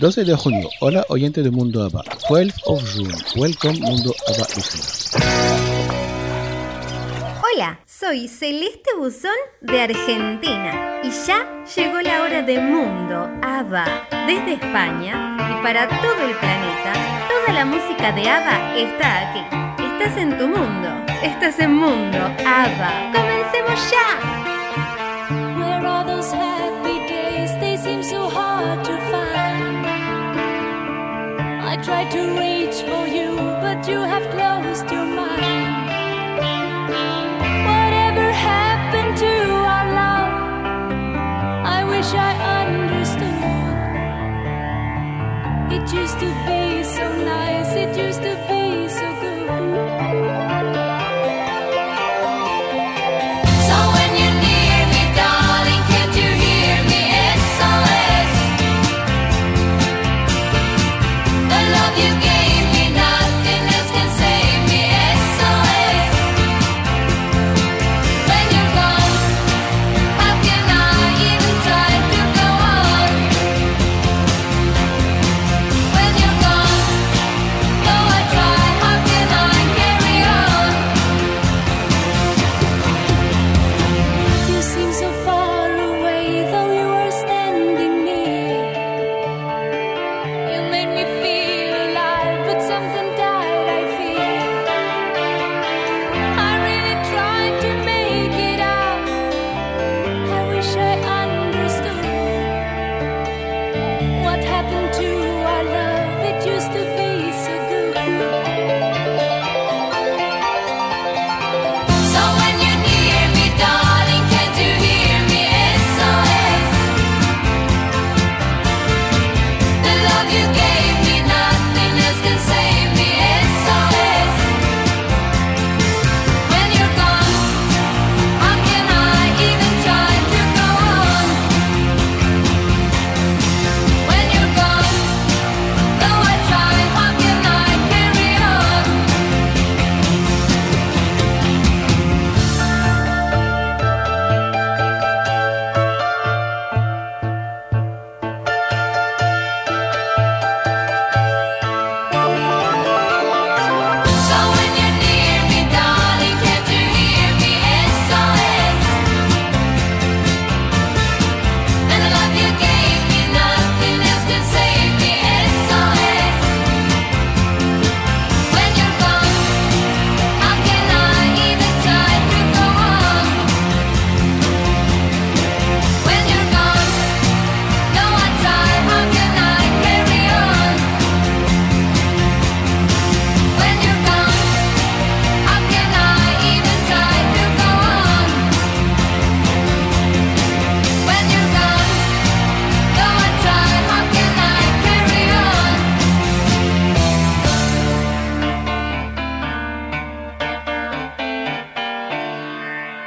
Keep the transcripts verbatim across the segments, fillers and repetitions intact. doce de junio. Hola, oyente de Mundo ABBA. twelfth of June. Welcome, Mundo ABBA listeners. Hola, soy Celeste Buzón de Argentina. Y ya llegó la hora de Mundo ABBA. Desde España y para todo el planeta, toda la música de ABBA está aquí. Estás en tu mundo. Estás en Mundo ABBA. ¡Comencemos ya! Where are those happy days? They seem so hard to find. I tried to reach for you, but you have closed your mind. Whatever happened to our love? I wish I understood. It used to be so nice, it used to be so good.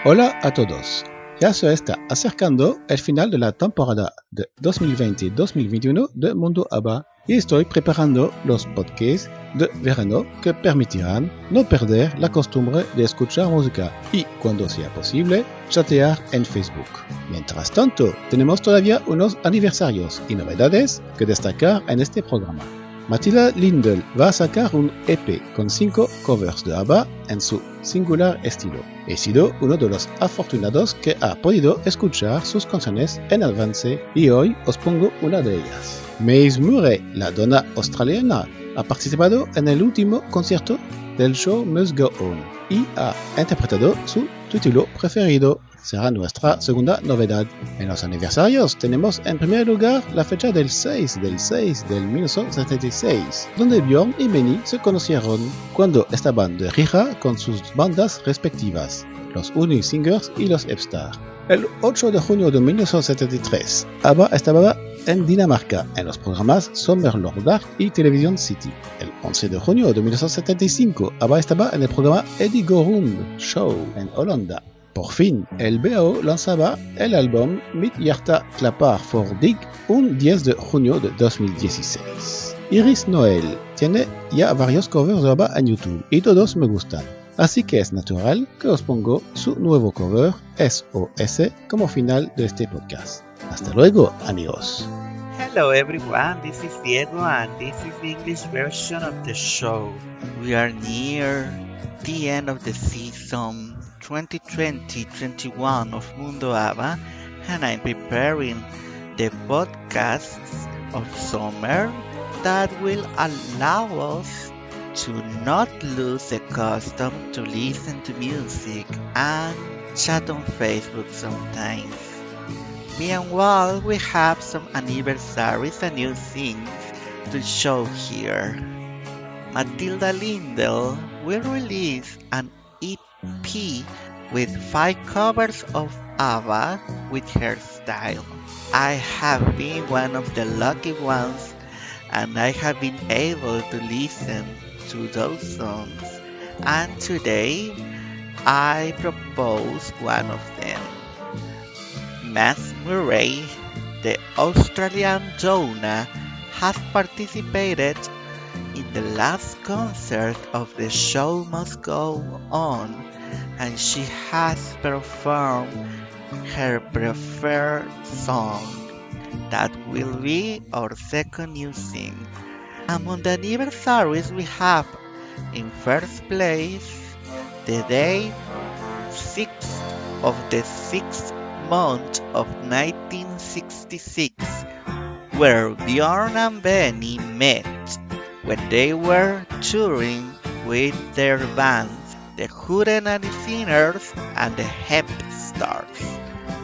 Hola a todos, ya se está acercando el final de la temporada de dos mil veinte dos mil veintiuno de Mundo ABBA y estoy preparando los podcasts de verano que permitirán no perder la costumbre de escuchar música y, cuando sea posible, chatear en Facebook. Mientras tanto, tenemos todavía unos aniversarios y novedades que destacar en este programa. Matilda Lindell va a sacar un E P con cinco covers de ABBA en su singular estilo. He sido uno de los afortunados que ha podido escuchar sus canciones en avance y hoy os pongo una de ellas. Mazz Murray, la dona australiana, ha participado en el último concierto del show Must Go On y ha interpretado su título preferido. Será nuestra segunda novedad. En los aniversarios tenemos en primer lugar la fecha del seis del seis del mil novecientos setenta y seis, donde Björn y Benny se conocieron cuando estaban de gira con sus bandas respectivas, los Uni Singers y los Hep Stars. El ocho de junio de mil novecientos setenta y tres, ABBA estaba en Dinamarca en los programas Sommarlovsdags y Television City. El once de junio de mil novecientos setenta y cinco, ABBA estaba en el programa Eddy-Go-Round Show en Holanda. Por fin, el B A O lanzaba el álbum Mitt Hjärta Klappar för Dig un diez de junio de dos mil dieciséis. Iris Noëlle tiene ya varios covers de ABBA en YouTube y todos me gustan, así que es natural que os pongo su nuevo cover S O S como final de este podcast. Hasta luego, amigos. Hello everyone, this is Diego and this is the English version of the show. We are near the end of the season twenty twenty twenty-one of Mundo ABBA and I'm preparing the podcasts of summer that will allow us to not lose the custom to listen to music and chat on Facebook sometimes. Meanwhile, we have some anniversaries and new things to show here. Matilda Lindell will release an E P with five covers of ABBA with her style. I have been one of the lucky ones and I have been able to listen to those songs, and today I propose one of them. Mazz Murray, the Australian donor, has participated in the last concert of the show Must Go On, and she has performed her preferred song. That will be our second new thing. Among the anniversaries we have, in first place, the day sixth of the sixth month of nineteen sixty-six, where Björn and Benny met when they were touring with their bands, the Uni Singers and the Hep Stars.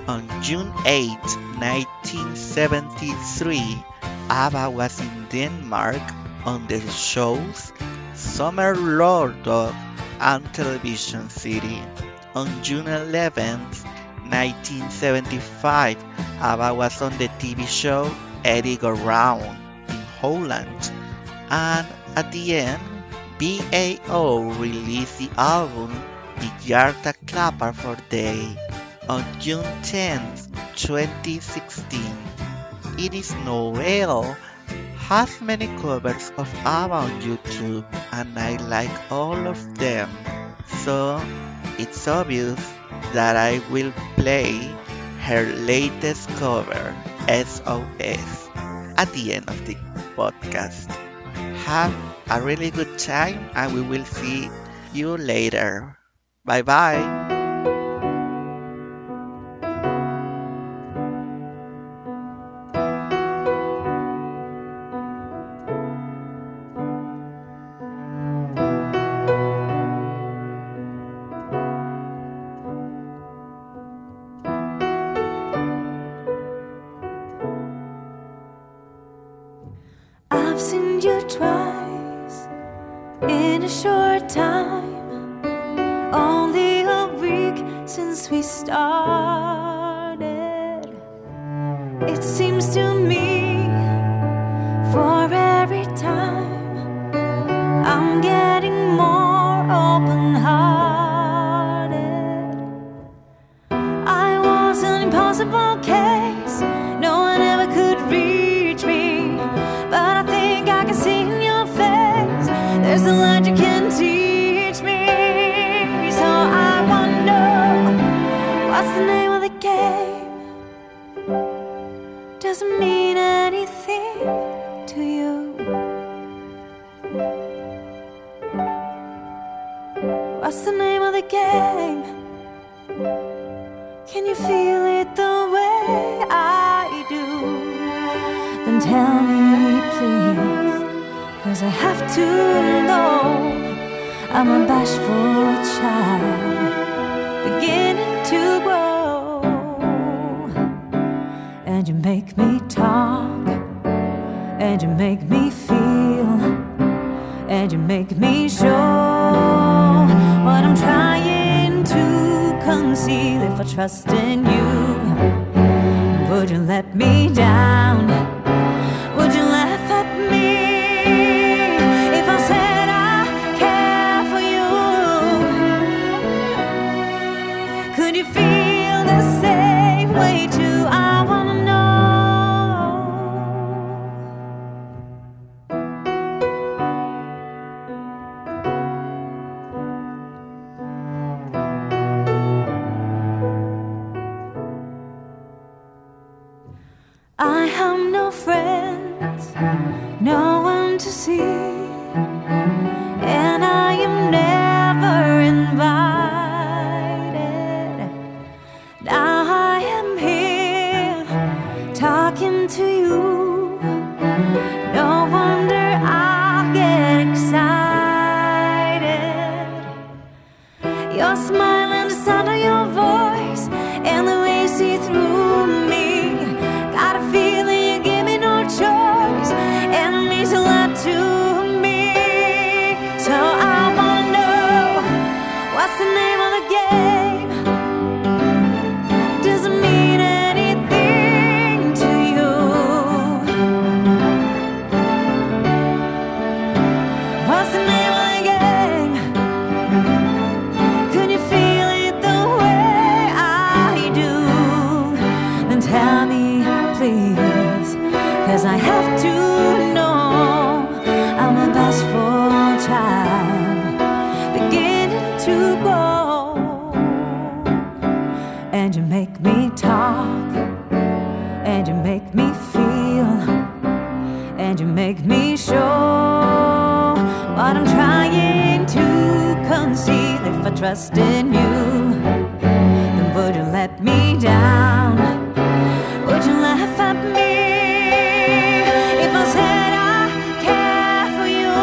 On June eighth, nineteen seventy-three, ABBA was in Denmark on the shows Sommarlovsdags and Television City. On June eleventh, nineteen seventy-five, ABBA was on the T V show Eddy-Go-Round in Holland, and at the end, B A O released the album Mitt Hjärta Klappar för Dig. On June tenth, twenty sixteen, Iris Noëlle has many covers of ABBA on YouTube and I like all of them, so it's obvious that I will play her latest cover, S O S, at the end of the podcast. Have a really good time and we will see you later. Bye bye! It seems to me, for every time, I'm getting more open-hearted. I was an impossible case, no one ever could reach me, but I think I can see in your face, there's a light you can teach me. So I wonder, what's the name of the game? Doesn't mean anything to you. What's the name of the game? Can you feel it the way I do? Then tell me please, cause I have to know. I'm a bashful child beginning to grow, and you make me talk, and you make me feel, and you make me show what I'm trying to conceal. If I trust in you, would you let me down? Would you laugh at me if I said I care for you? Could you feel the same way too? I wanna know. I have no no one to see, and I am never invited. Now I am here talking to you. No wonder I get excited. Your smile and the sound of your voice and the way you see through me. Got a feeling you give me no choice and it means a lot to me. So I wanna know, what's the name of the game? Does it mean anything to you? What's the name of the game? Can you feel it the way I do? Then tell me, please, 'cause I have to know. I'm a bashful child beginning to grow, and you make me talk, and you make me feel, and you make me show what I'm trying to conceal. If I trust in you, then would you let me down? Would you laugh at me if I said I care for you?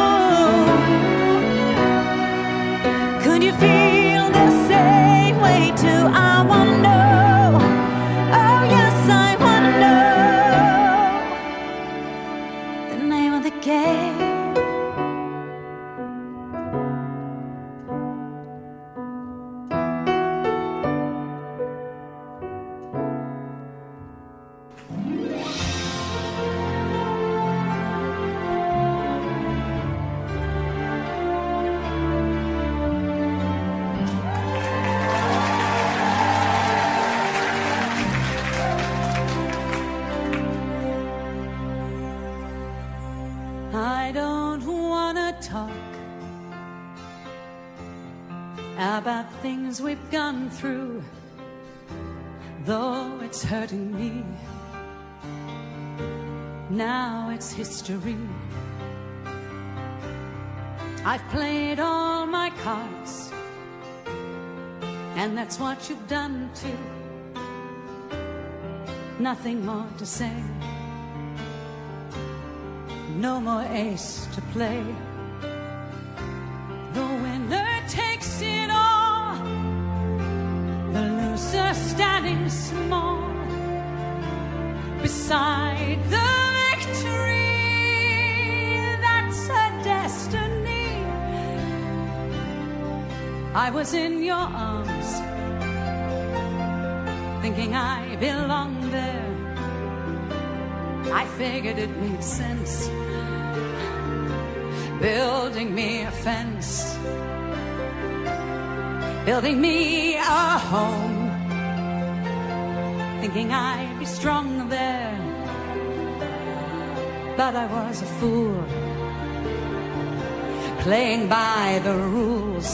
Could you feel the same way too? I wanna know. Oh yes, I wanna know the name of the game. I don't wanna talk about things we've gone through, though it's hurting me. Now it's history. I've played all my cards, and that's what you've done too. Nothing more to say, no more ace to play. The winner takes it all, the loser standing small beside the victory. That's her destiny. I was in your arms, thinking I belonged there. I figured it made sense, building me a fence, building me a home, thinking I'd be strong there. But I was a fool, playing by the rules.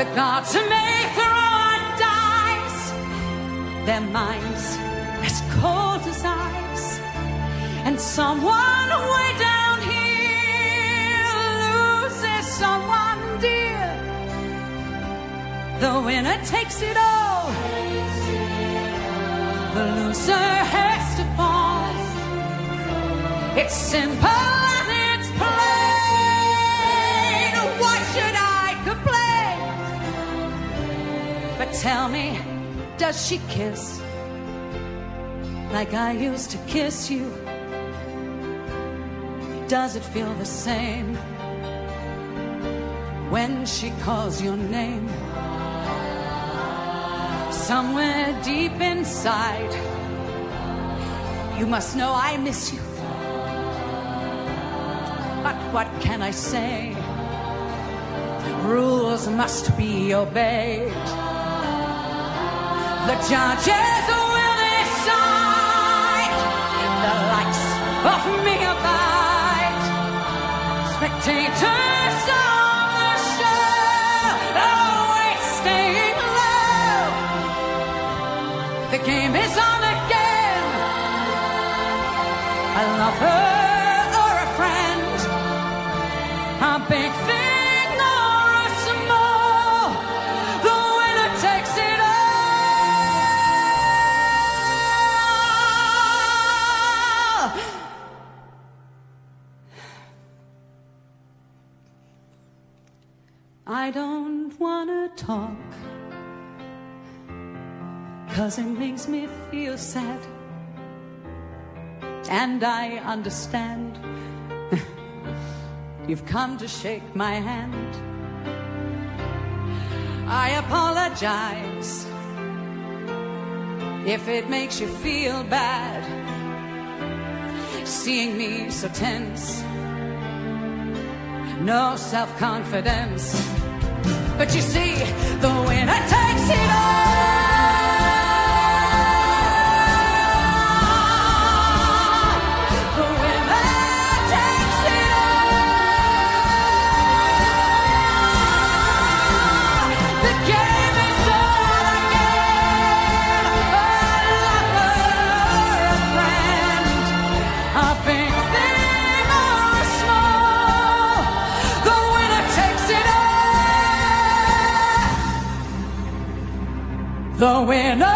The gods may throw out dice, their minds as cold as ice, and someone way down someone dear. The winner takes it all, the loser has to fall. It's simple and it's plain. Why should I complain? But tell me, does she kiss like I used to kiss you? Does it feel the same when she calls your name? Somewhere deep inside, you must know I miss you. But what can I say? Rules must be obeyed. The judges will decide, the likes of me abide. Spectators are the game is on again. I love her. I don't wanna talk, 'cause it makes me feel sad. And I understand you've come to shake my hand. I apologize if it makes you feel bad, seeing me so tense, no self-confidence. But you see, the winner takes it all. The winner takes it all. The game is on again. A lover, a friend, a big thing or small. The winner takes it all. The winner.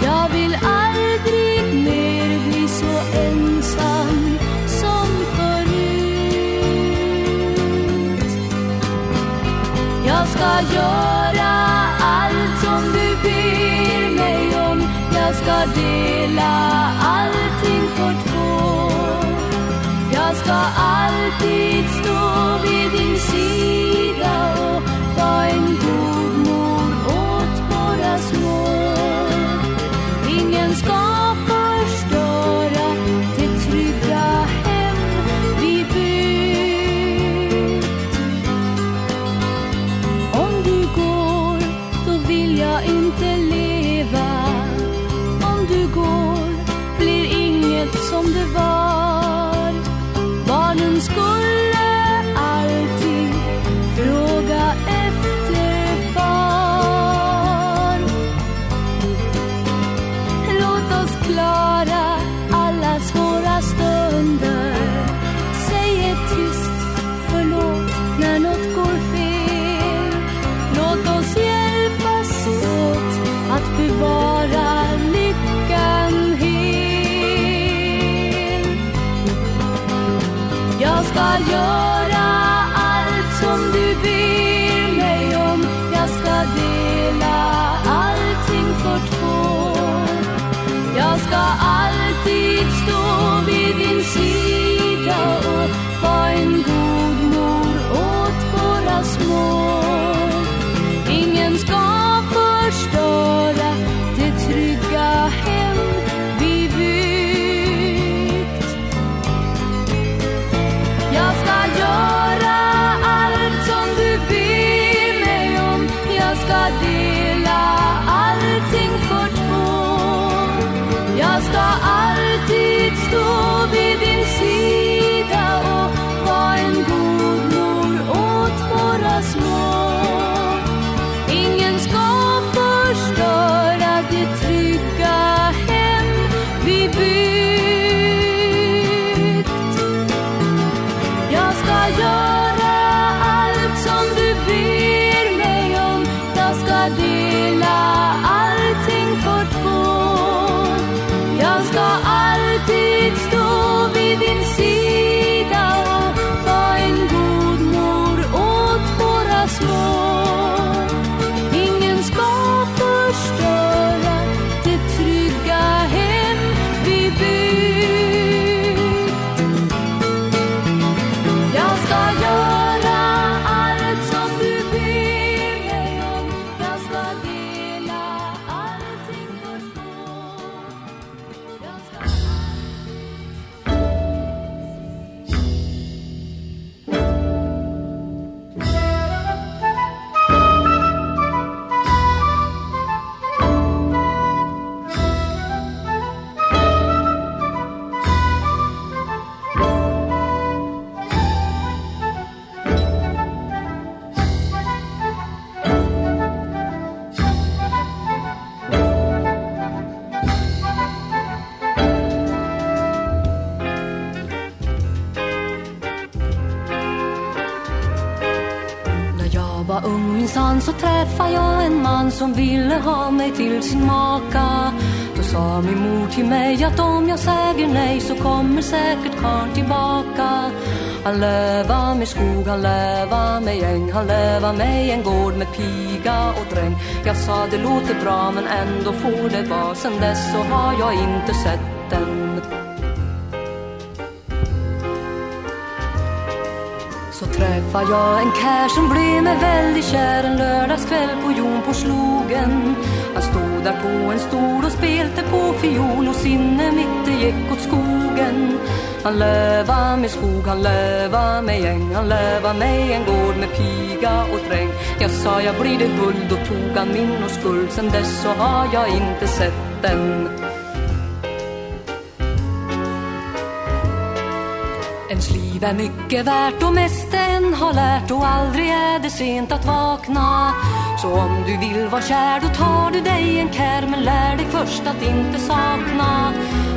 Jag vill ska göra allt som du ber mig om. Jag ska dela allting för två. Jag ska alltid stå vid din sida och vara en god mor åt våra små. Ingen ska förstöra det trygga hem vi byggt. Om du går, då vill jag inte leva. Om du går, blir inget som det var. Barnen skulle alltid fråga efter far. Låt oss klara alla svåra stunder. Säg ett tyst förlåt när något går fel. Låt oss hjälpas åt att bevara lyckan hel. Jag ska göra allt som du ber mig om. Jag ska dela allting för två. Jag ska alltid stå vid din sida och vara en god mor åt våra små. Ingen ska förstöra det trygga hem vi byggt. Jag ska göra allt som du ber mig om. Jag ska dela allting för två. Jag ska alltid stå vid din sida och vara en god mor åt våra små. Ingen ska förstöra det trygga hem vi byggt. Jag ska göra allt som du ber mig om. Jag ska dela allting för två. Jag ska alltid stå vid din sida och vara en god mor åt våra små. Ingen ska förstöra det trygga hem vi byggt. Jag ska göra allt som du ber mig om. Jag ska dela allting för två. Jag ska... När jag var ung minsann så träffade jag en man som ville ha mig till sin maka. Då sa min mor till mig att om jag säger nej så kommer säkert karln tillbaka. Han löva mig skog, han löva mig äng, han löva mig en gård med piga och dräng. Jag sa det låter bra men ändå får det vara, sen dess så har jag inte sett den. Så träffade jag en kär som blev mig väldigt kär en lördagskväll på Jonportslogen. Han stod där på en stol och spelte på fiol och sinne mitt i gick åt skogen. Han löva mig skog, han löva mig äng, han löva mig en gård med piga och dräng. Jag sa jag blir det guld och tog han min och skuld, sen dess så har jag inte sett den. Ens liv är mycket värt och mest än har lärt och aldrig är det sent att vakna. Så om du vill vara kär då tar du dig en kär men lär dig först att inte sakna.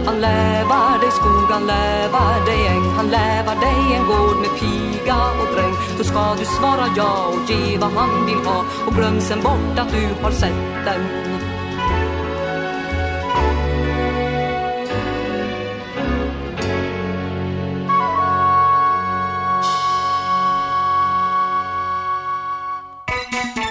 Han lävar dig skog, han lävar dig äng, han lävar dig en gård med piga och dräng. Då ska du svara ja och ge vad han vill ha och glöm sen bort att du har sett den. Thank you.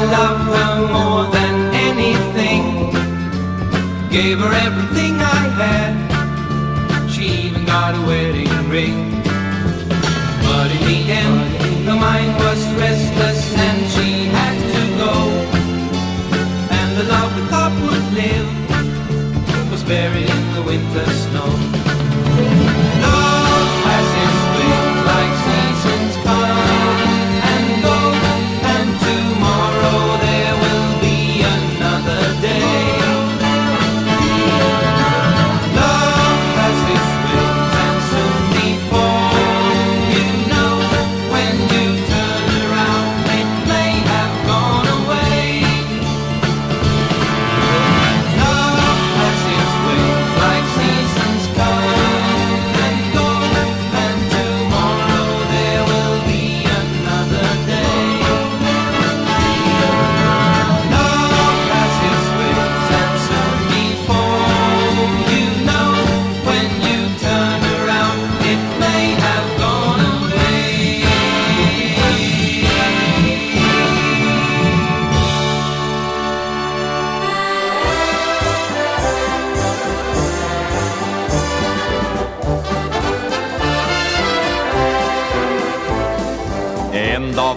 I loved her more than anything. Gave her everything I had. She even got a wedding ring. But in the end, her mind was restless and she had to go. And the love we thought would live was buried in the winter snow. Love has its wings like seasons come and go, and tomorrow there will be another day. Love has its wings and soon before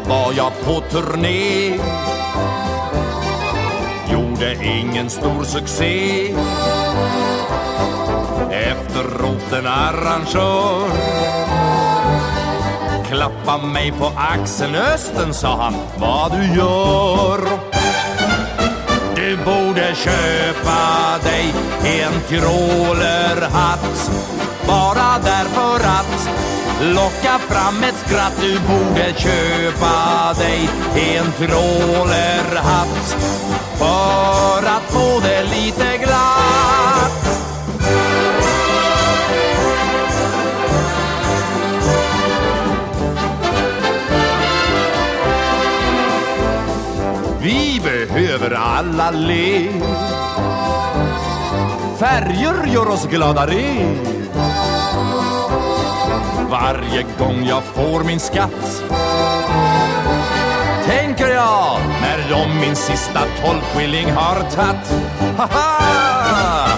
var jag på turné. Gjorde ingen stor succé. Efteråt en arrangör klappa mig på axeln. Östen, sa han, vad du gör. Du borde köpa dig en tyrolerhatt, bara därför att locka fram ett skratt. Du borde köpa dig en trålerhatt för att få det lite glatt. Vi behöver alla le. Färger gör oss gladare. Varje gång jag får min skatt tänker jag när de min sista tolvskilling har tatt. Haha!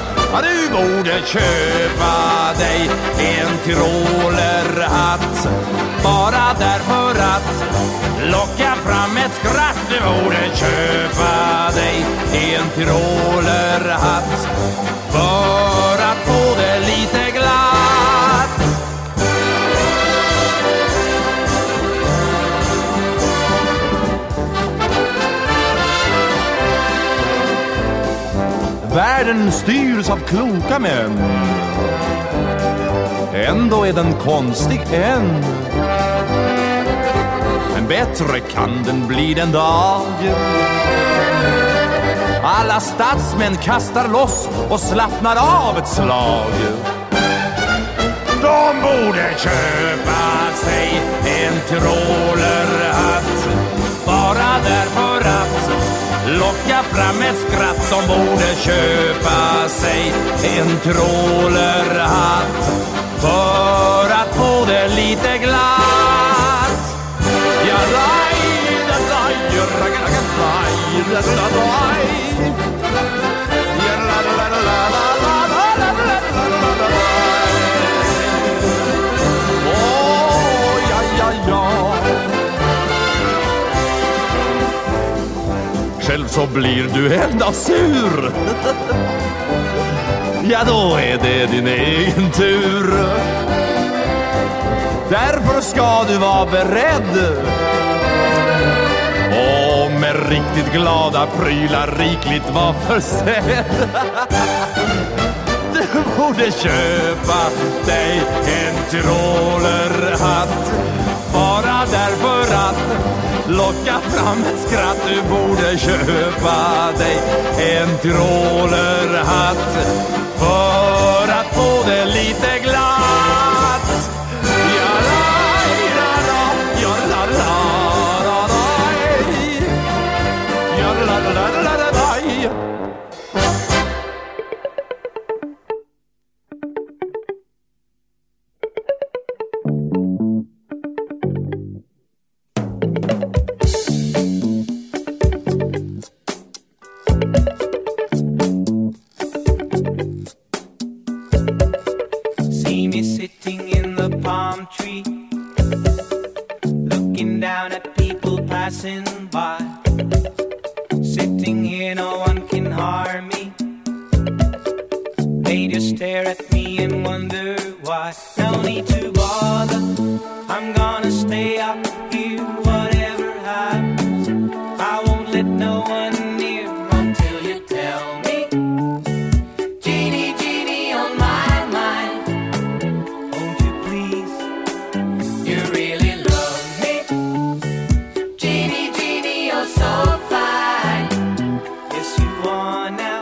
Du borde köpa dig en tyrolerhatt, bara därför att locka fram ett skratt. Du borde köpa dig en tyrolerhatt för att få det lite glatt. Världen styrs av kloka män. Ändå är den konstig än. Men bättre kan den bli den dag alla statsmän kastar loss och slappnar av ett slag. De borde köpa sig en trålerhatt, bara därför att locka fram ett skratt. De borde köpa sig en trålerhatt för att få det lite glatt. Ja, lajda, lajda, lajda, lajda, lajda. Själv så blir du ändå sur. Ja, då är det din egen tur. Därför ska du vara beredd och med riktigt glada prylar rikligt var försedd. Du borde köpa dig en tyrolerhatt, bara därför att locka fram ett skratt. Du borde köpa dig en tyrolerhatt för att få det lite glatt. Ja, laj, la, la, ja, la, la, la, laj. Ja, la, la, la, la, la, laj. stare at me and wonder why. No need to bother, I'm gonna stay up here, whatever happens. I won't let no one near until you tell me. Genie, genie on my mind, won't you please, you really love me. Genie, genie, you're so fine, yes you are now.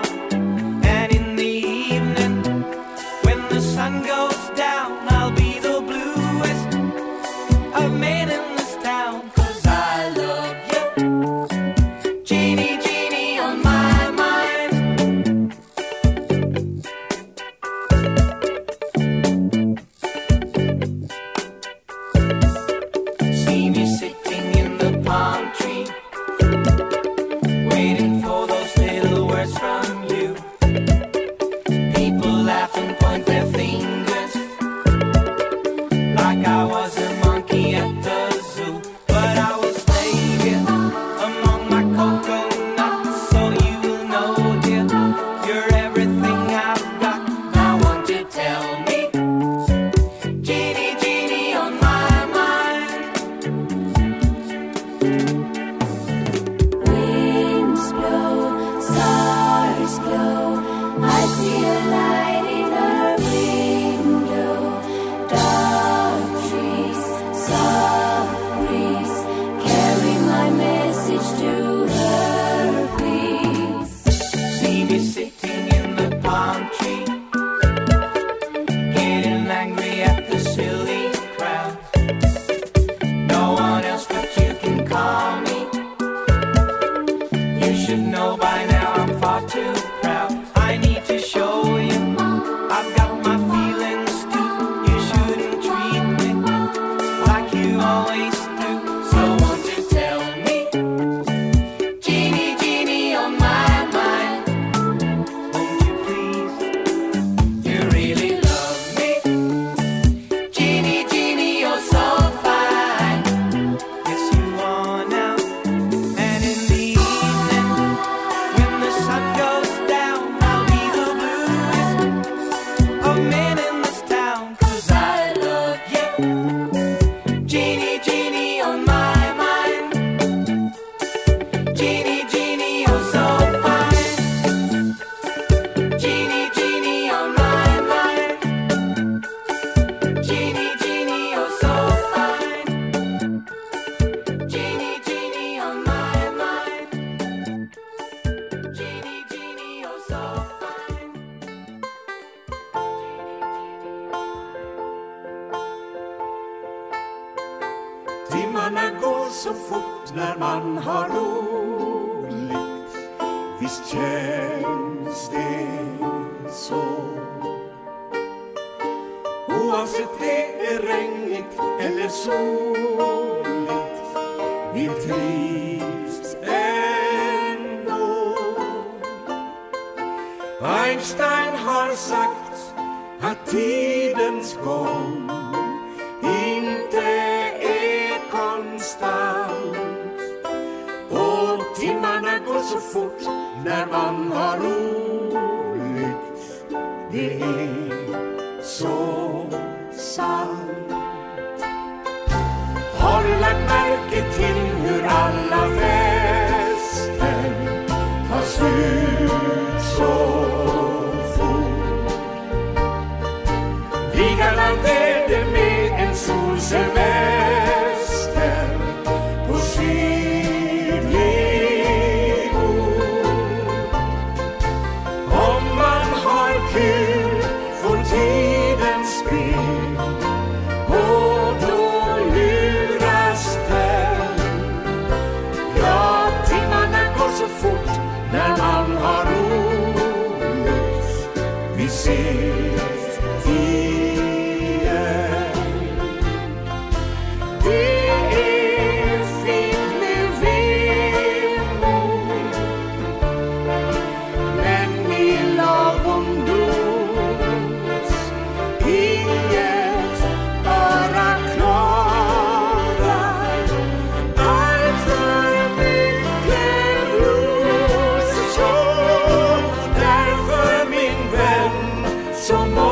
Some more.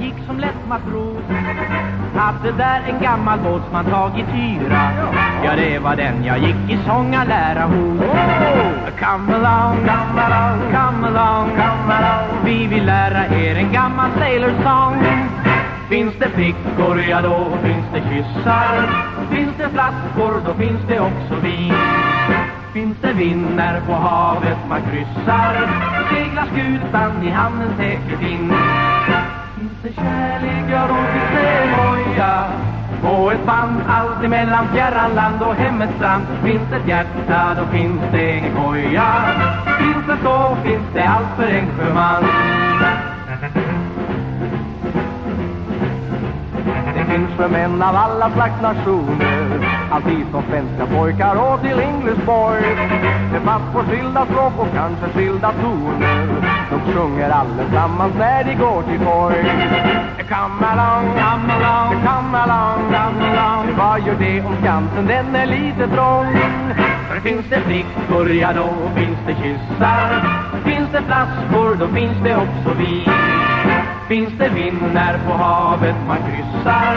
Gick som lätt matros. Hade där en gammal båt som man tagit hyra. Ja, det var den jag gick i sångarlära hos. Come along, come along, come along, come along. Vi vill lära er en gammal sailor song. Finns det flickor, ja då finns det kyssar. Finns det flaskor, då finns det också vin. Finns det vinner på havet man kryssar. Seglar skutan i hamnen säkert in. Finns det kärlek, ja då finns det moja. På ett band, alltid mellan fjärran land och hemmets strand. Finns det ett hjärta, då finns det en koja. Finns det så, finns det allt för en sjöman. Det finns för män av alla slags nationer, alltid som svenska pojkar och till English boys. Det pass på skilda språk och kanske skilda toner. De sjunger allesammans när de går till torg. Come along, come along, come along, come along. Vad gör det om skansen, den är lite trång? För finns det flickor, ja då finns det kyssar. Finns det flaskor, då finns det också vin. Finns det vinner på havet man kryssar.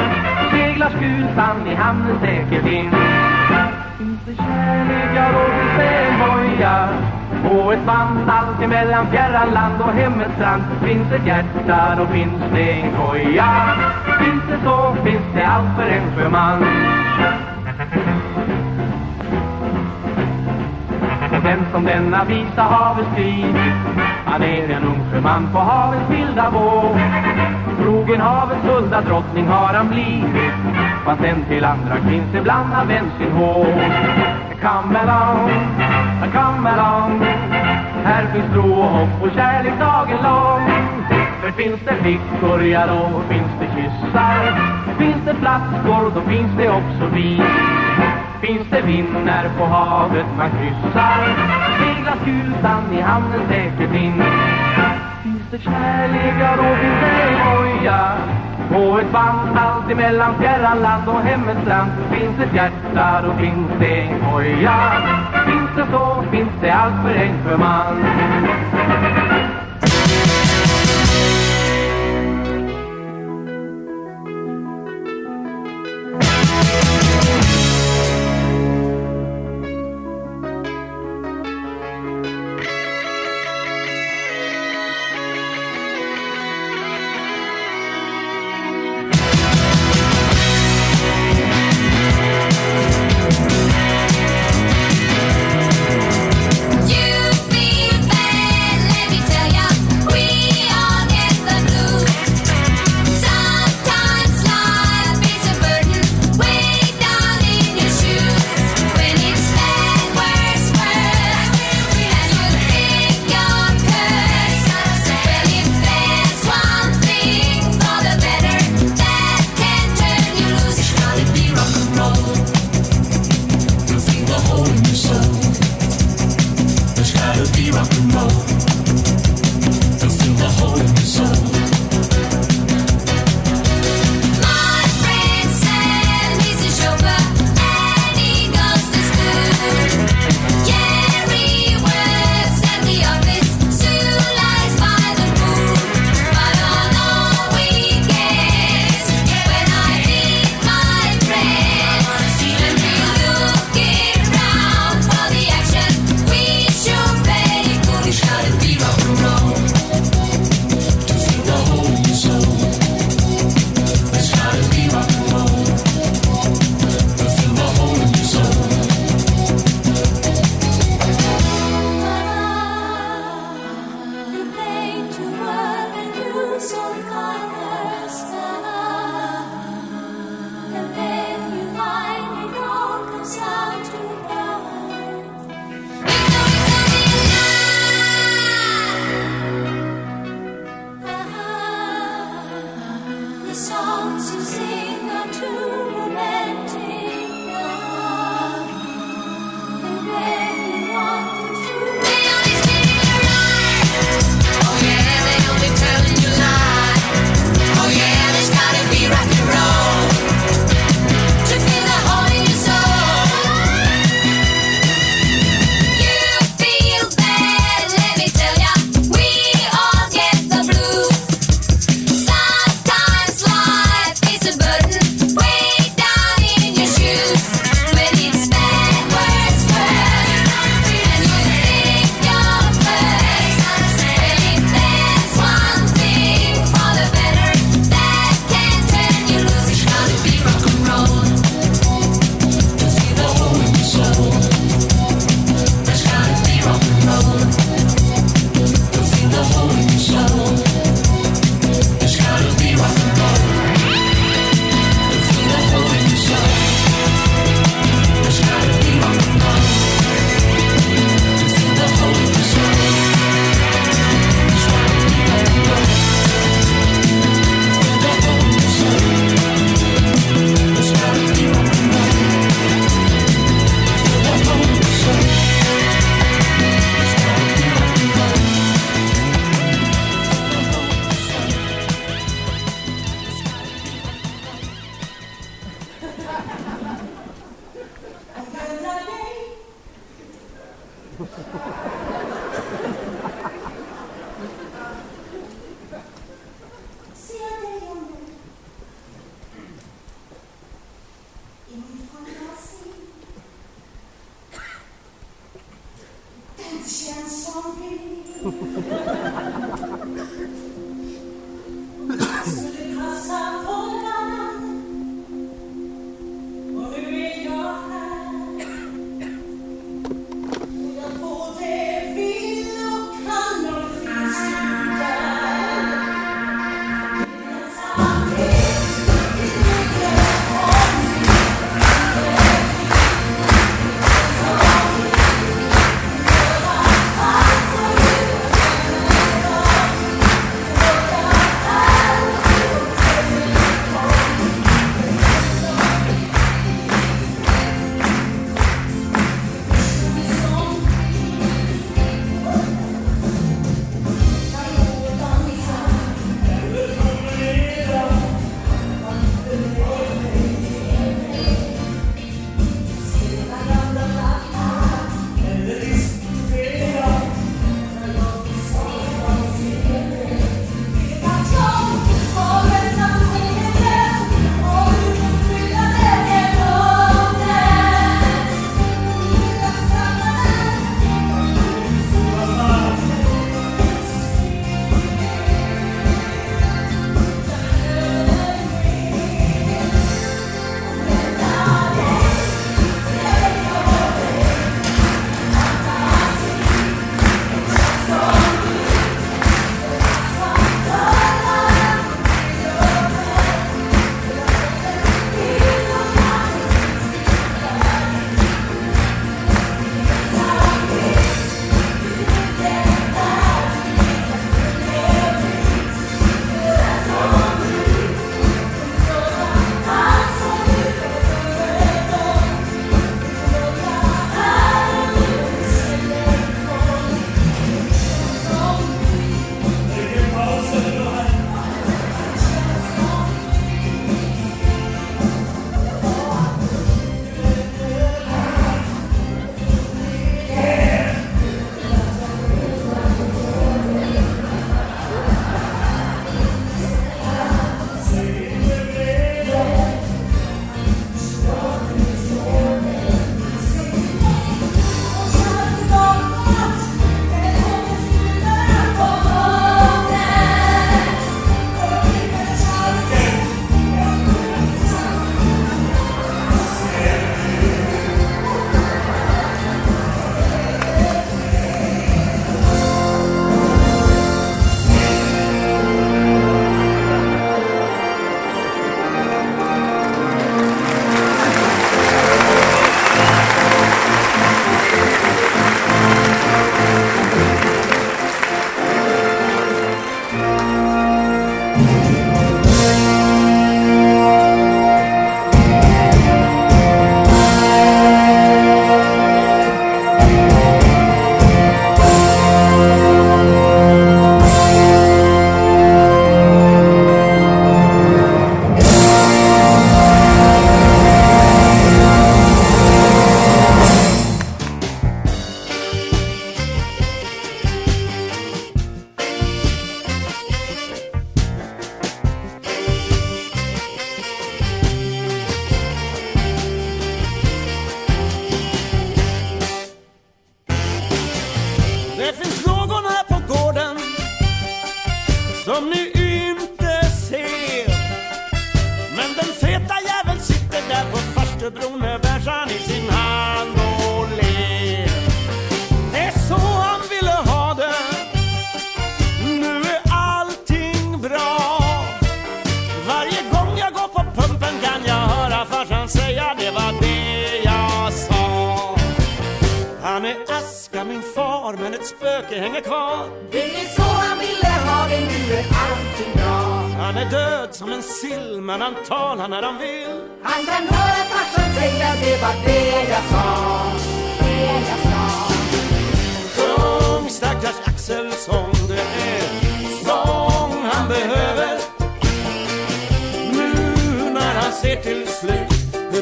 Seglar skutan i hamnen säkert in. Finns det kärlek, ja då finns det moja. På ett band, alltid mellan fjärran land och hemmets strand. Finns ett hjärta, då finns det en koja. Finns det så, finns det allt för en sjöman. Den som denna visa havet skrivit, han är en ung sjöman på havets vilda våg. Trogen havets hulda drottning har han blivit, fast en till andra kvinns ibland har vänt sin håg. Come along, come along. Här finns tro och hopp och kärlek dagen lång. För finns det flickor, ja då finns det kyssar. Finns det flaskor, då finns det också vin. Finns det vinner på havet man kryssar. Seglar skutan i hamnen säkert in. Finns det kärlek, ja då finns det moja. På ett band, alltid mellan fjärran land och hemmets land. Finns ett hjärta, då finns det en koja. Finns det så, finns det allt för en för man. You feel bad, let me tell you.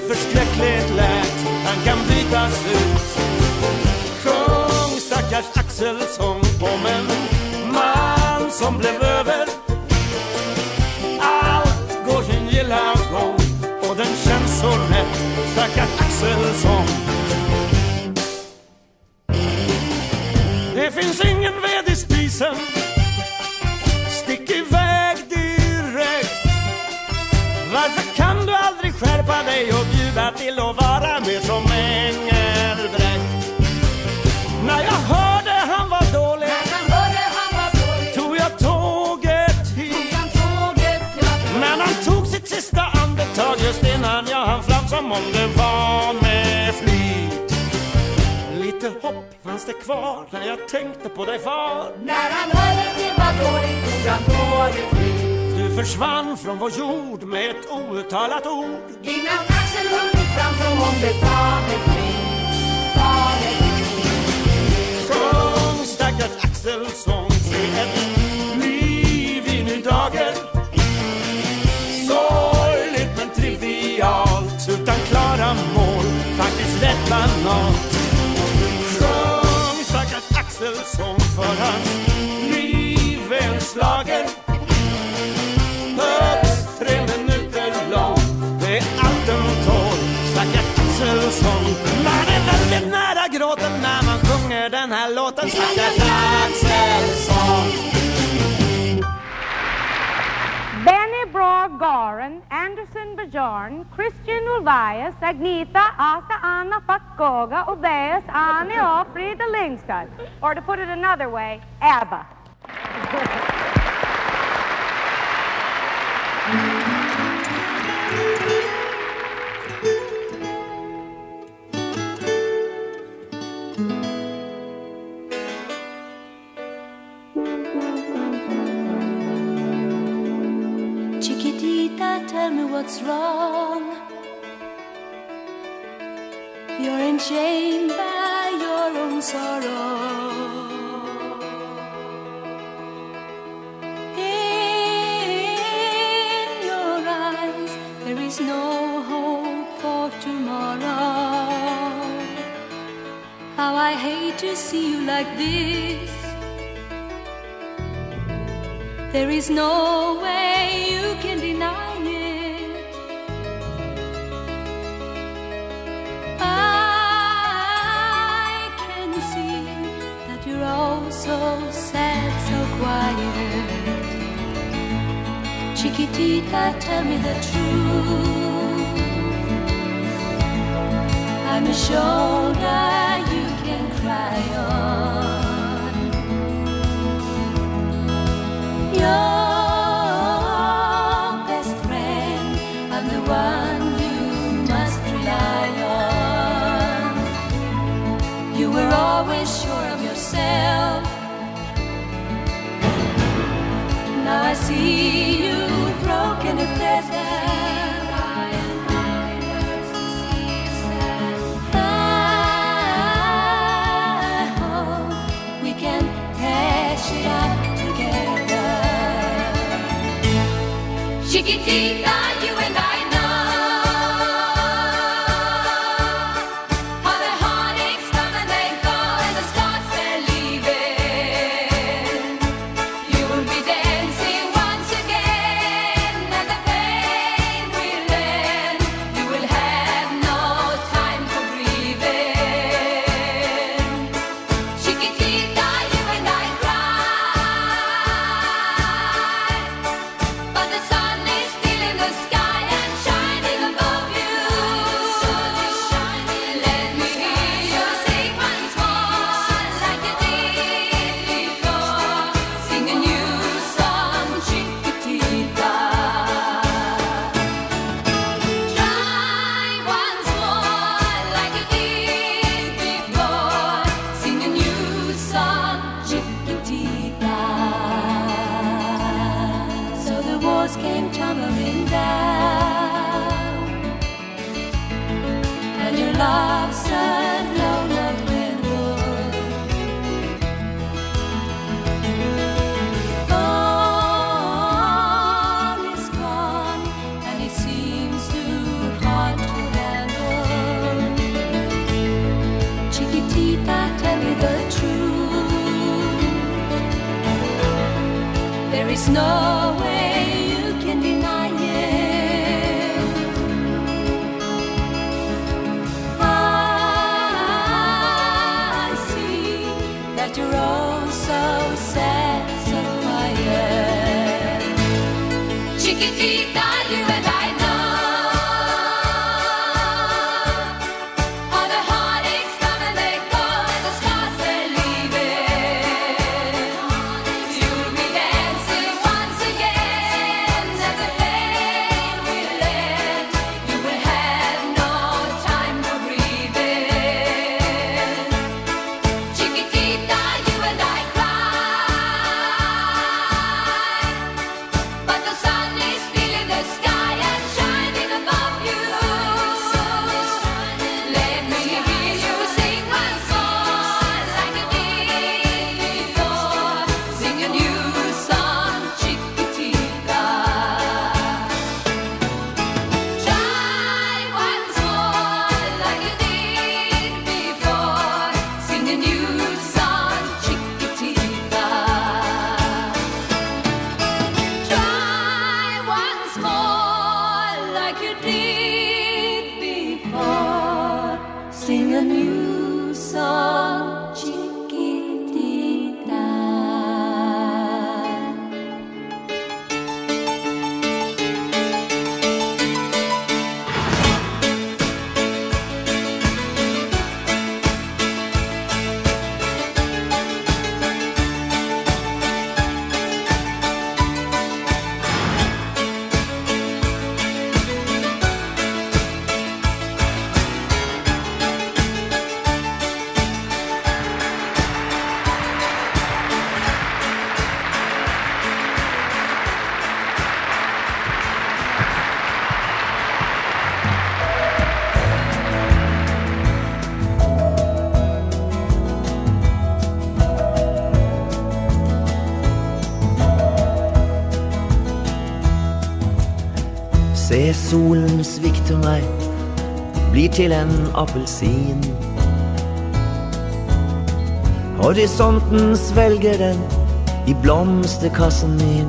Förskräckligt lätt, han kan bytas ut. Sjung växelsång om en man som blev över. Allt går sin gilla gång och den känns så rätt, stackars växelsång. Det finns ingen ved i spisen, stick iväg direkt. Varför kan du aldrig skärpa dig och bjuda till att vara med som Engelbrekt? När jag hörde han var dålig, hörde han var dålig, tog jag tåget hit, tåget hit. Men han tog sitt sista andetag just innan jag hann fram, som om det var med flit. Lite hopp fanns det kvar när jag tänkte på dig far. När han hörde till var dålig, tog han tåget hit. Du försvann från vår jord med ett outtalat ord, innan axeln höll mig fram, som om det var med flit, var med flit. Sjung stackars axelsång, se ett liv i ny dager. Sorgligt men trivialt, utan klara mål, faktiskt lätt banalt. Sjung stackars axelsång, för hans liv är en slager. Högst tre minuter lång, det är allt en tål, stackars axelsång. Man är väldigt nära gråten när man sjunger den här låten, stackars axelsång. Benny Brog, Goran, Andersson Björn, Christian Ulvaeus, Agnetha Åsa Anna Fältskog, Ulvaeus, Anne och Frida Lyngstad. Or to put it another way, ABBA. Chiquitita, tell me what's wrong. You're in shame by your own sorrow. There is no hope for tomorrow. How I hate to see you like this. There is no way you can deny it. I can see that you're all so sad, so quiet. Chiquitita, tell me the truth. I'm a shoulder you can cry on. Your best friend, I'm the one you must rely on. You were always sure of yourself. Now I see you broken and pleasant. I am my narcissist. I hope we can patch it up together. Chiquitita, you and I There's no way you can deny it. I see that you're all so sad, so quiet. Chiquitita, you and I know. Se solens vikt om mig blir till en apelsin. Horisonten svälger den i blomsterkassen min.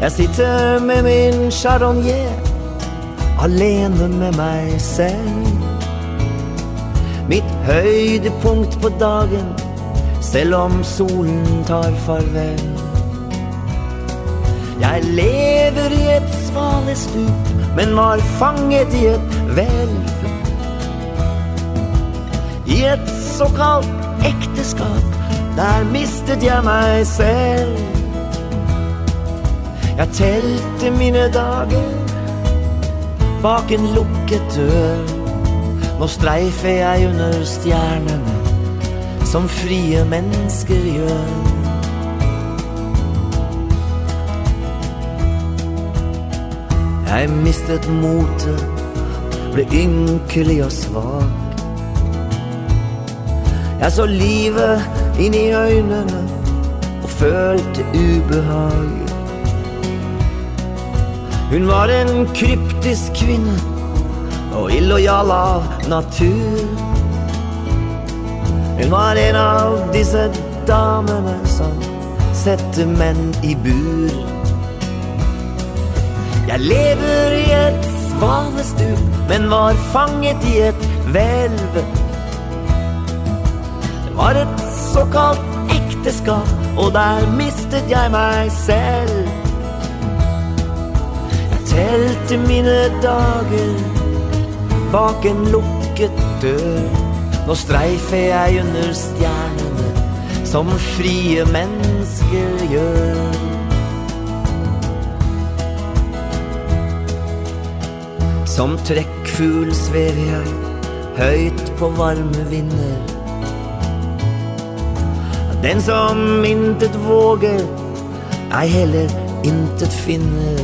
Jag sitter med min chardonnay, alene med mig själv. Mitt höjdepunkt på dagen, selv om solen tar farväl. Jag lever i ett svalestup, men var fanget i ett välv. I ett så kallt äktenskap, där mistet jag mig själv. Jag tälte mina dagar bak en lukket dörr. Nå streifer jag under stjärnorna som fria människor gör. Jeg mistet mote, ble ynkelig og svag. Jeg så livet inn i øynene og følte ubehag. Hun var en kryptisk kvinne og illojal av natur. Hun var en av disse damene som sette menn i bur. Jag lever i ett svalestup, men var fanget i ett välv. Det var ett så kallt äktenskap, och där mistet jag mig själv. Jag tälte mina dagar bak en lukket dörr. Nå streifer jag under stjärnorna som fria människor gör. Som trekkfugl svever jeg høyt på varme vinder. Den som intet våger, ei heller intet finner.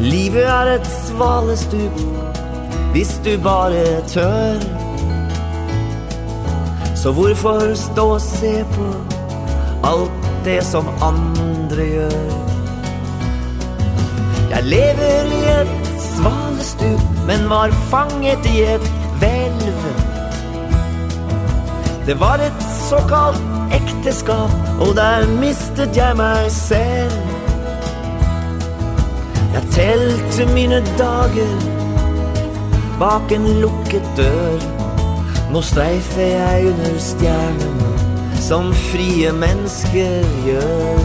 Livet er et svalestup, hvis du bare tør. Så hvorfor stå og se på alt det som andre gjør? Jag lever i ett svalestup, men var fanget i ett välv. Det var ett såkalt äktenskap, och där miste jag mig selv. Jag tälte mina dagar bak en lukket dörr. Nå streifer jag under stjärnorna som fria människor gör.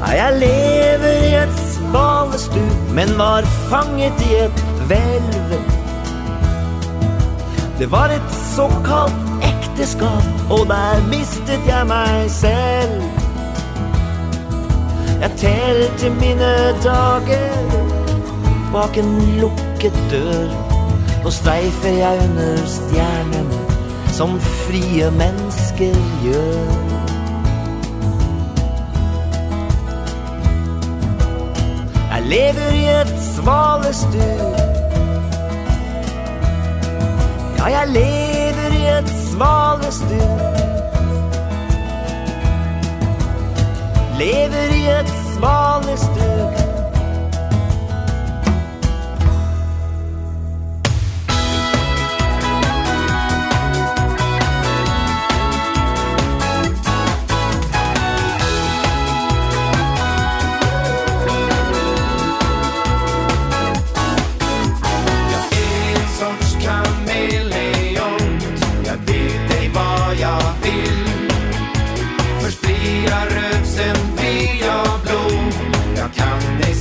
Ja, jag lever i ett svalstup, men var fanget i ett välv. Det var ett så kallt äktenskap, och där miste jag mig själv. Jag tälte mina dagar bak en lukket dörr. Då streifer jag under stjärnorna som fria människor gör. Jag lever i ett svalestup. Ja, jag lever i ett svalestup. Lever i ett svalestup. Kan ni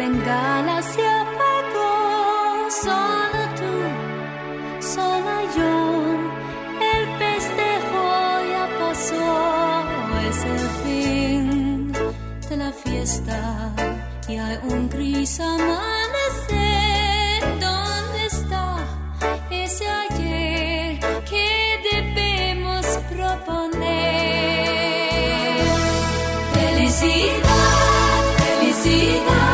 bengala se apagó, solo tú, sola yo, el festejo ya pasó, es el fin de la fiesta y hay un gris amanecer, ¿dónde está ese ayer que debemos proponer? Felicidad, felicidad.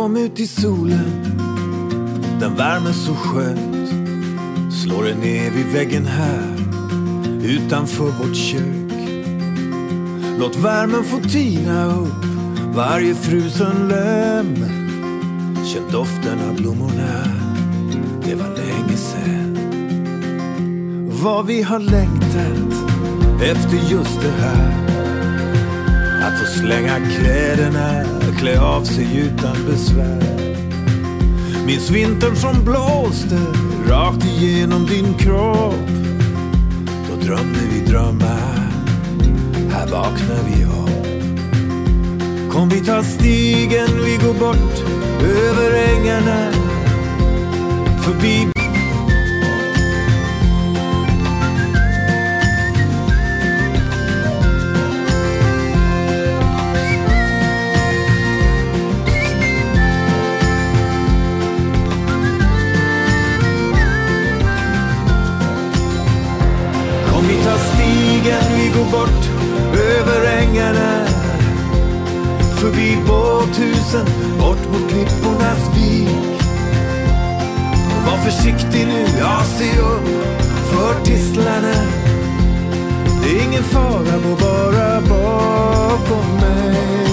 Kom ut i solen, den värmer så skönt. Slår den ner vid väggen här, utanför vårt kök. Låt värmen få tina upp varje frusen löm. Känn doften av blommorna, det var länge sedan. Vad vi har längtat efter just det här. Att få slänga kläderna, klä av sig utan besvär. Minns vintern som blåste rakt igenom din kropp. Då drömde vi drömmar, här vaknar vi upp. Kom vi tar stigen, vi går bort över ängarna. förbi. Kom vi tar stigen, vi går bort över ängarna, förbi båthusen, bort mot klippornas vik. Var försiktig nu, ja, se upp för tisslarna. Det är ingen fara, må bara bakom mig.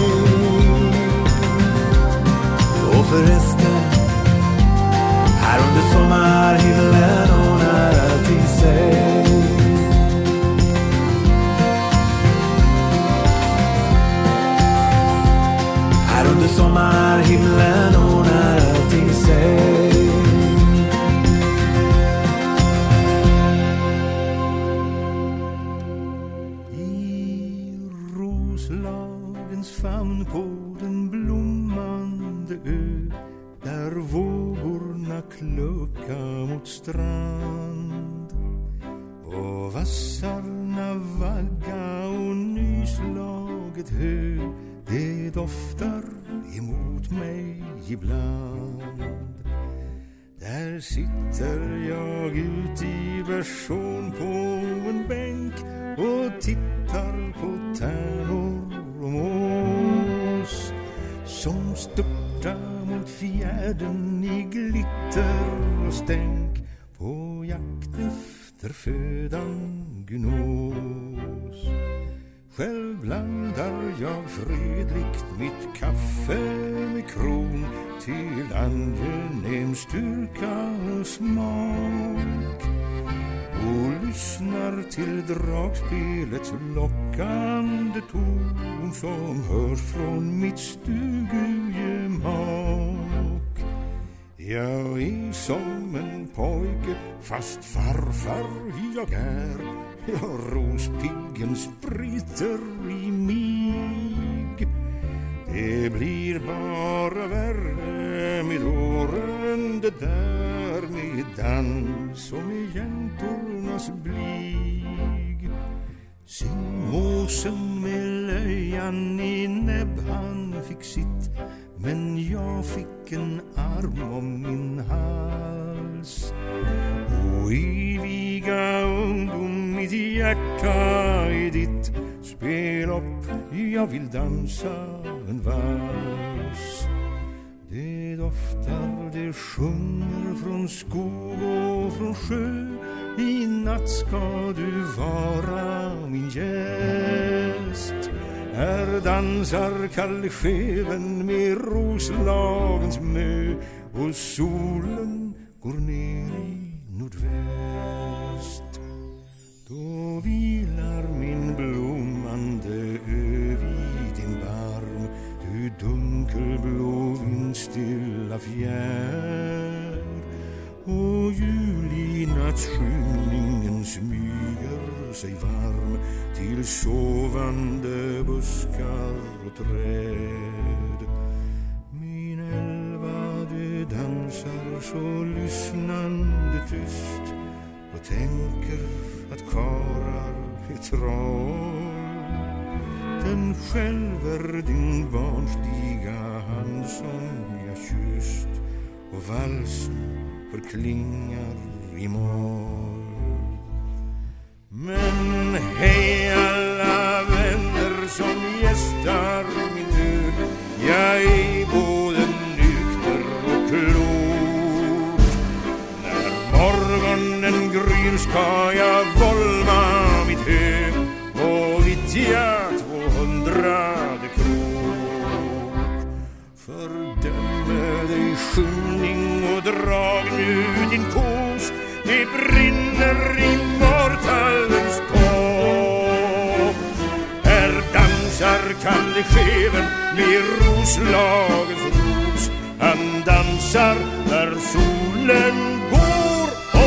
Och förresten, här under sommarhimlen och nära till sig. Här under sommarhimlen och nära till sig. Strand och vassarna vagga och nyslaget hö, det doftar emot mig ibland. Där sitter jag ut i version på en bänk och tittar på tärnor och mås som störtar mot fjärden i glitter och stänk, på jakt efter födan gunås. Själv blandar jag fredligt mitt kaffe med kron till angenäm styrka och smak, och lyssnar till dragspelets lockande ton som hörs från mitt stugugemak. Jag är som en pojke, fast farfar jag är. Ja, rospiggen spriter i mig. Det blir bara värre med åren, det där med dans och med jäntornas blyg. Simmosen med löjan i näbb, han fick sitt, men jag fick en arm om min hals. Och eviga ungdom, mitt hjärta är ditt. Spel upp, jag vill dansa en vals. Det doftar, det sjunger från skog och från sjö. I natt ska du vara min gäst. Här dansar kallskeven med Roslagens mö, och solen går ner i nordväst. Då vilar min blommande ö vid din barm, du dunkelblå vindstilla fjär. Och julinattsskymningen smyger sig varm till sovande buskar och träd. Min elva, du dansar så lyssnande tyst, och tänker att karar är troll. Den skälver din barnstiga hand som jag kysst, och valsen förklingar i mål. Men hej alla vänner som gästar min ö, jag är både nykter och klok. När morgonen gryr ska jag volma mitt hö och vittja tvåhundrade krok. Fördöme dig skymning och drag nu din kos, det brinner i mortalens topp. Här dansar kallskeven med Roslagens ros, han dansar när solen går åt.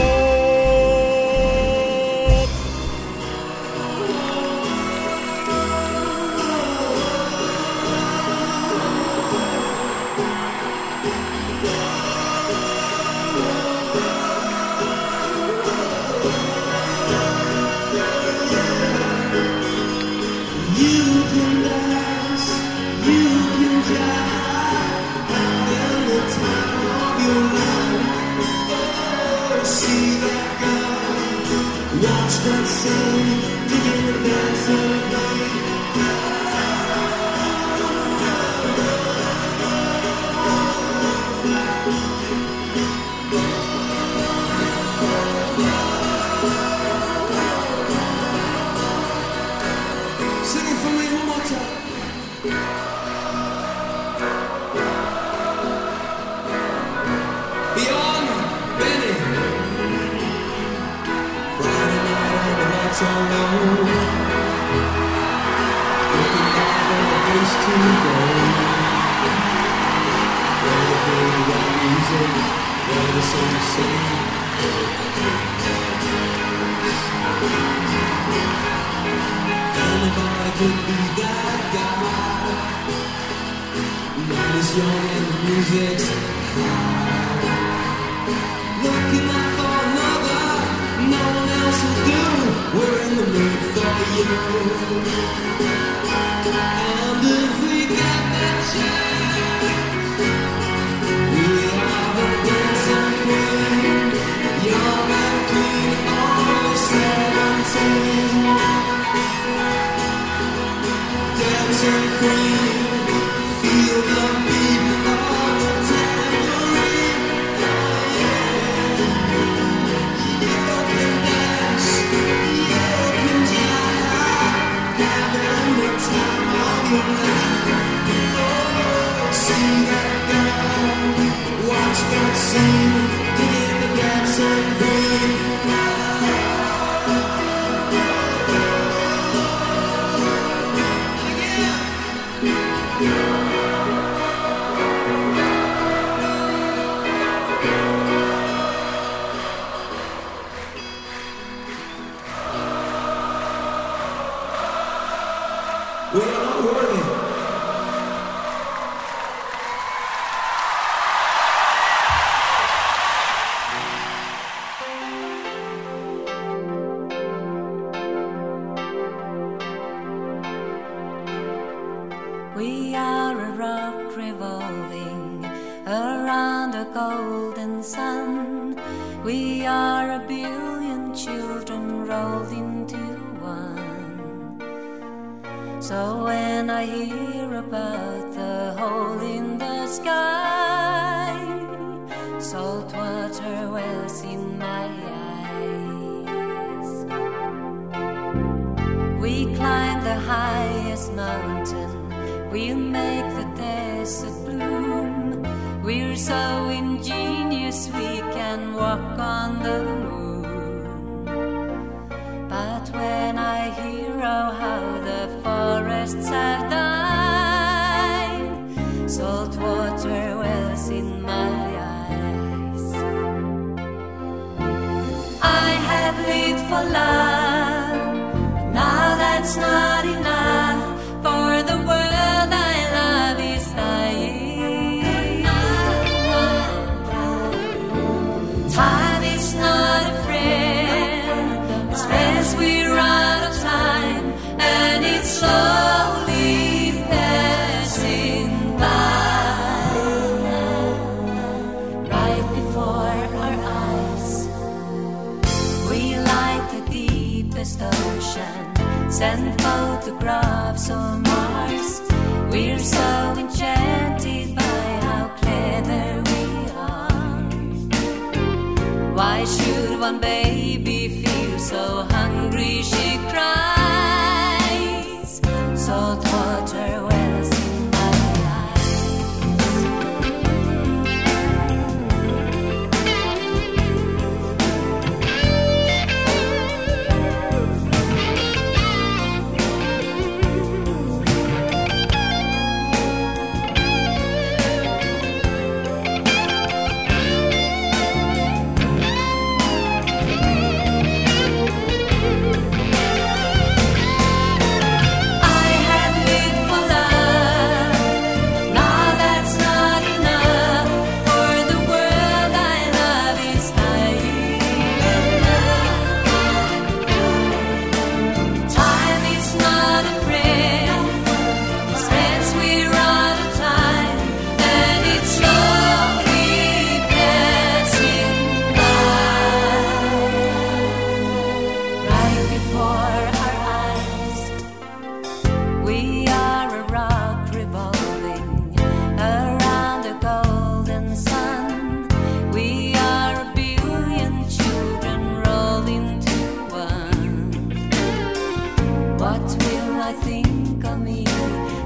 What will I think of me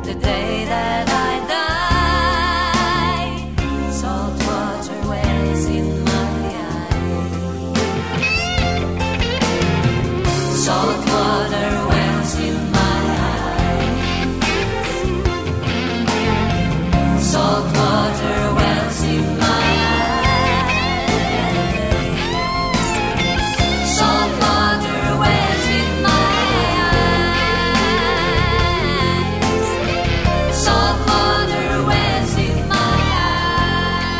the day that I die? Salt water wells in my eyes. Salt water wells in my eyes. Salt water wells in my eyes. Salt water wells in my eyes. Salt water wells in my eyes.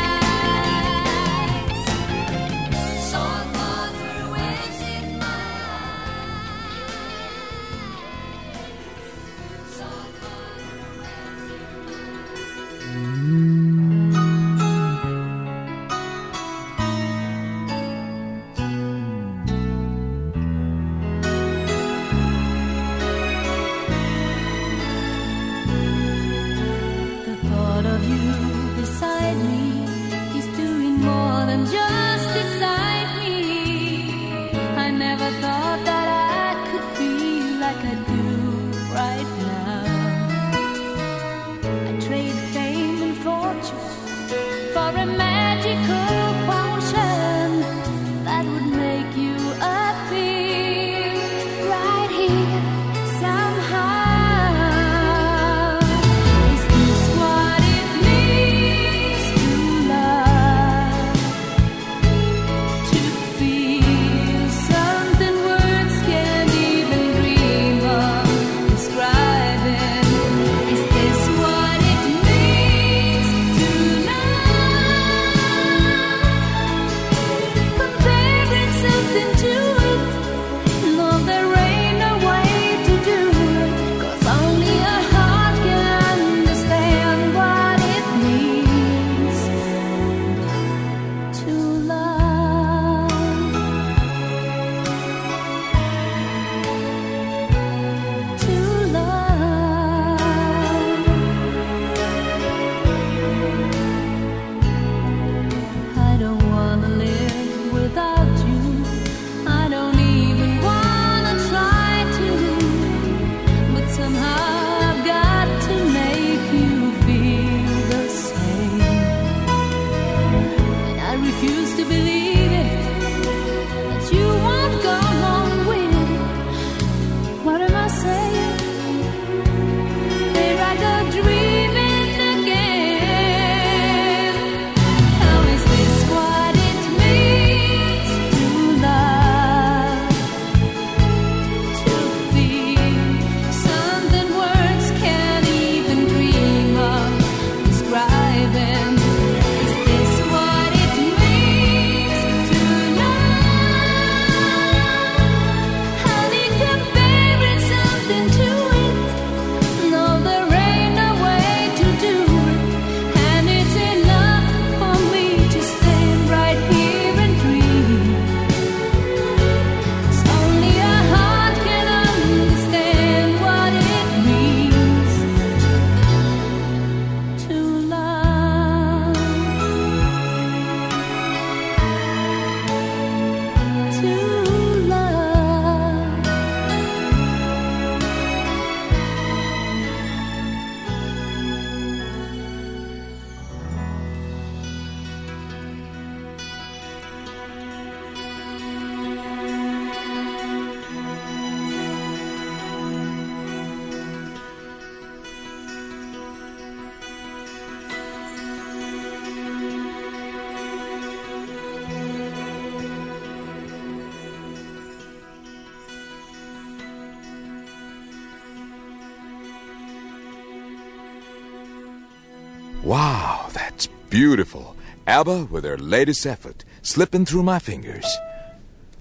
Wow, that's beautiful. ABBA with their latest effort, Slipping Through My Fingers.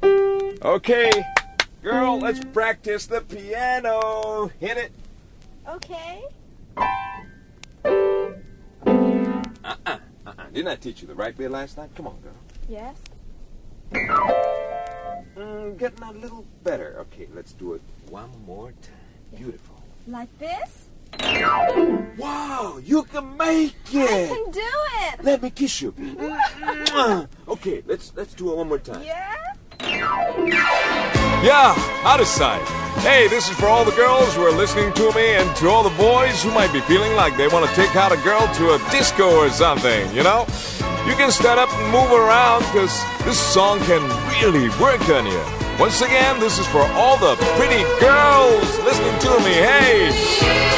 Okay, girl, let's practice the piano. Hit it. Okay. Uh-uh, uh-uh. Didn't I teach you the right way last night? Come on, girl. Yes. Mm, getting a little better. Okay, let's do it one more time. Beautiful. Like this? Wow, you can make it! I can do it! Let me kiss you. Okay, let's let's do it one more time. Yeah? Yeah, out of sight. Hey, this is for all the girls who are listening to me and to all the boys who might be feeling like they want to take out a girl to a disco or something, you know? You can stand up and move around because this song can really work on you. Once again, this is for all the pretty girls listening to me. Hey!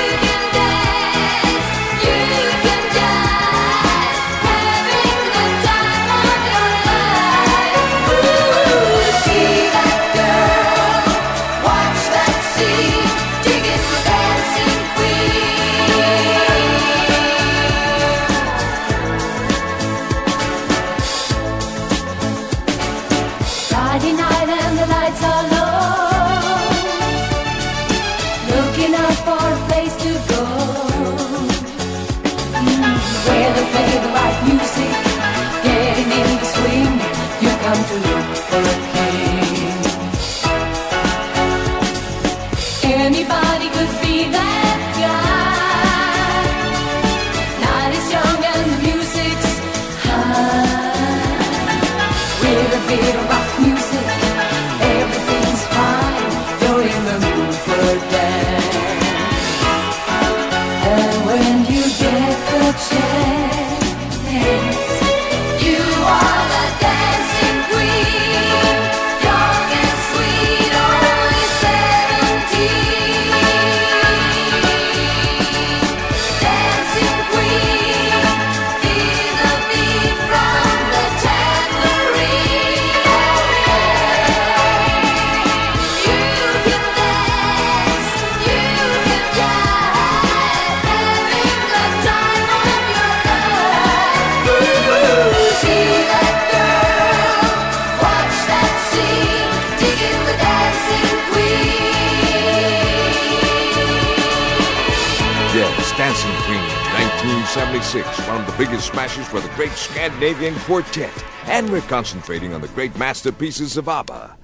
One of the biggest smashes for the great Scandinavian quartet, and we're concentrating on the great masterpieces of ABBA.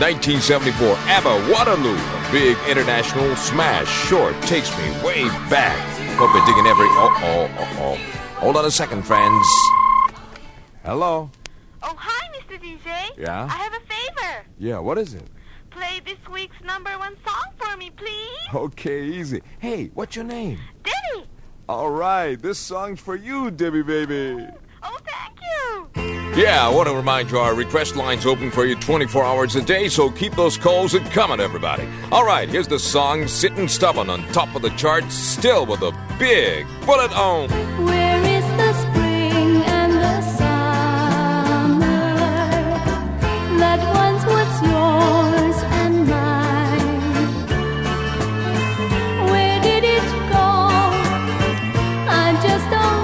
nineteen seventy-four, ABBA, Waterloo, a big international smash. Sure takes me way back. Hope you're digging every... Uh-oh, uh-oh. Hold on a second, friends. Hello? Oh, hi, Mister D J. Yeah? I have a favor. Yeah, what is it? Play this week's number one song for me, please. Okay, easy. Hey, what's your name? Debbie. All right, this song's for you, Debbie baby. Oh, thank you. Yeah, I want to remind you our request line's open for you twenty-four hours a day, so keep those calls and coming, everybody. All right, here's the song Sittin' Stubborn on top of the charts, still with a big bullet on. Where is the spring and the summer that once was yours and mine? Where did it go? I just don't.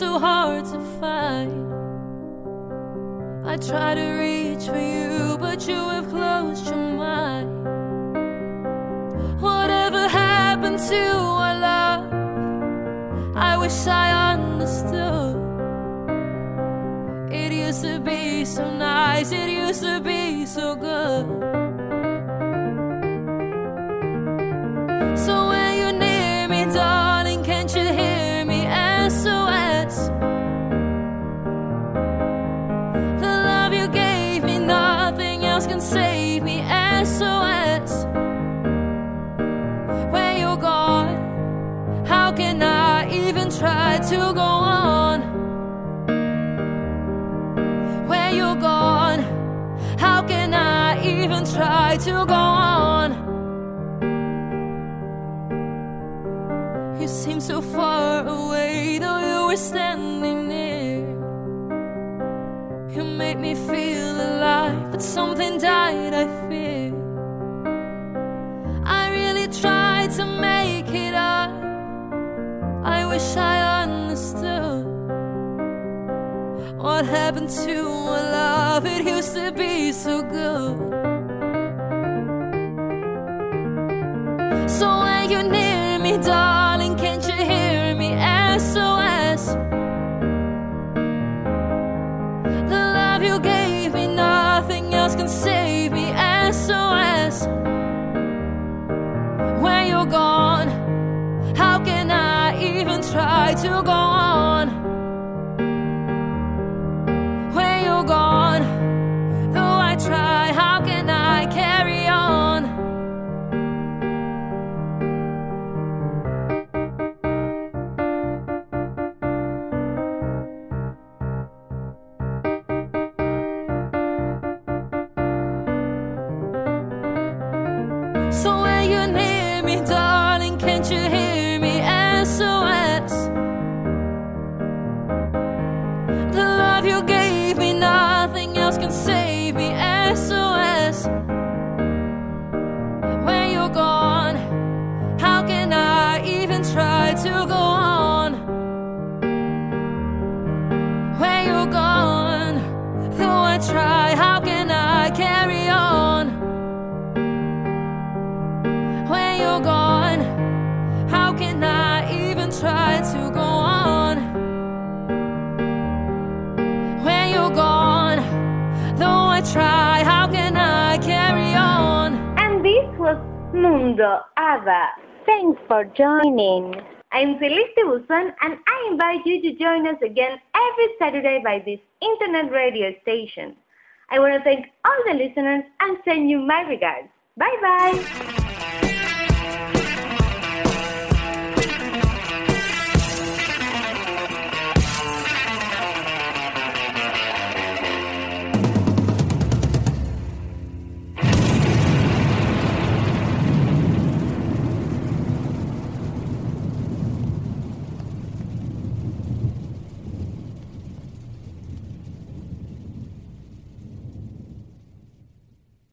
so hard to find. I try to reach for you, but you have closed your mind. Whatever happened to our love, I wish I understood. It used to be so nice, it used to be so good. So when you're near me, darling, can't you hear me? S O S. The love you gave me, nothing else can save me. S O S. When you're gone, how can I even try to go on? When you're gone, how can I even try to go on? You seem so far away, though you were standing near. You made me feel alive, but something died, I fear. I really tried to make it up, I wish I understood. What happened to our love, it used to be so good. So when you're near me, darling, can't you hear me? S O S. The love you gave me, nothing else can save me. S O S. When you're gone, how can I even try to go on? When you're gone, though I try, how can I carry on? Mundo ABBA. Thanks for joining. I'm Celeste Buzón, and I invite you to join us again every Saturday by this internet radio station. I want to thank all the listeners and send you my regards. Bye-bye.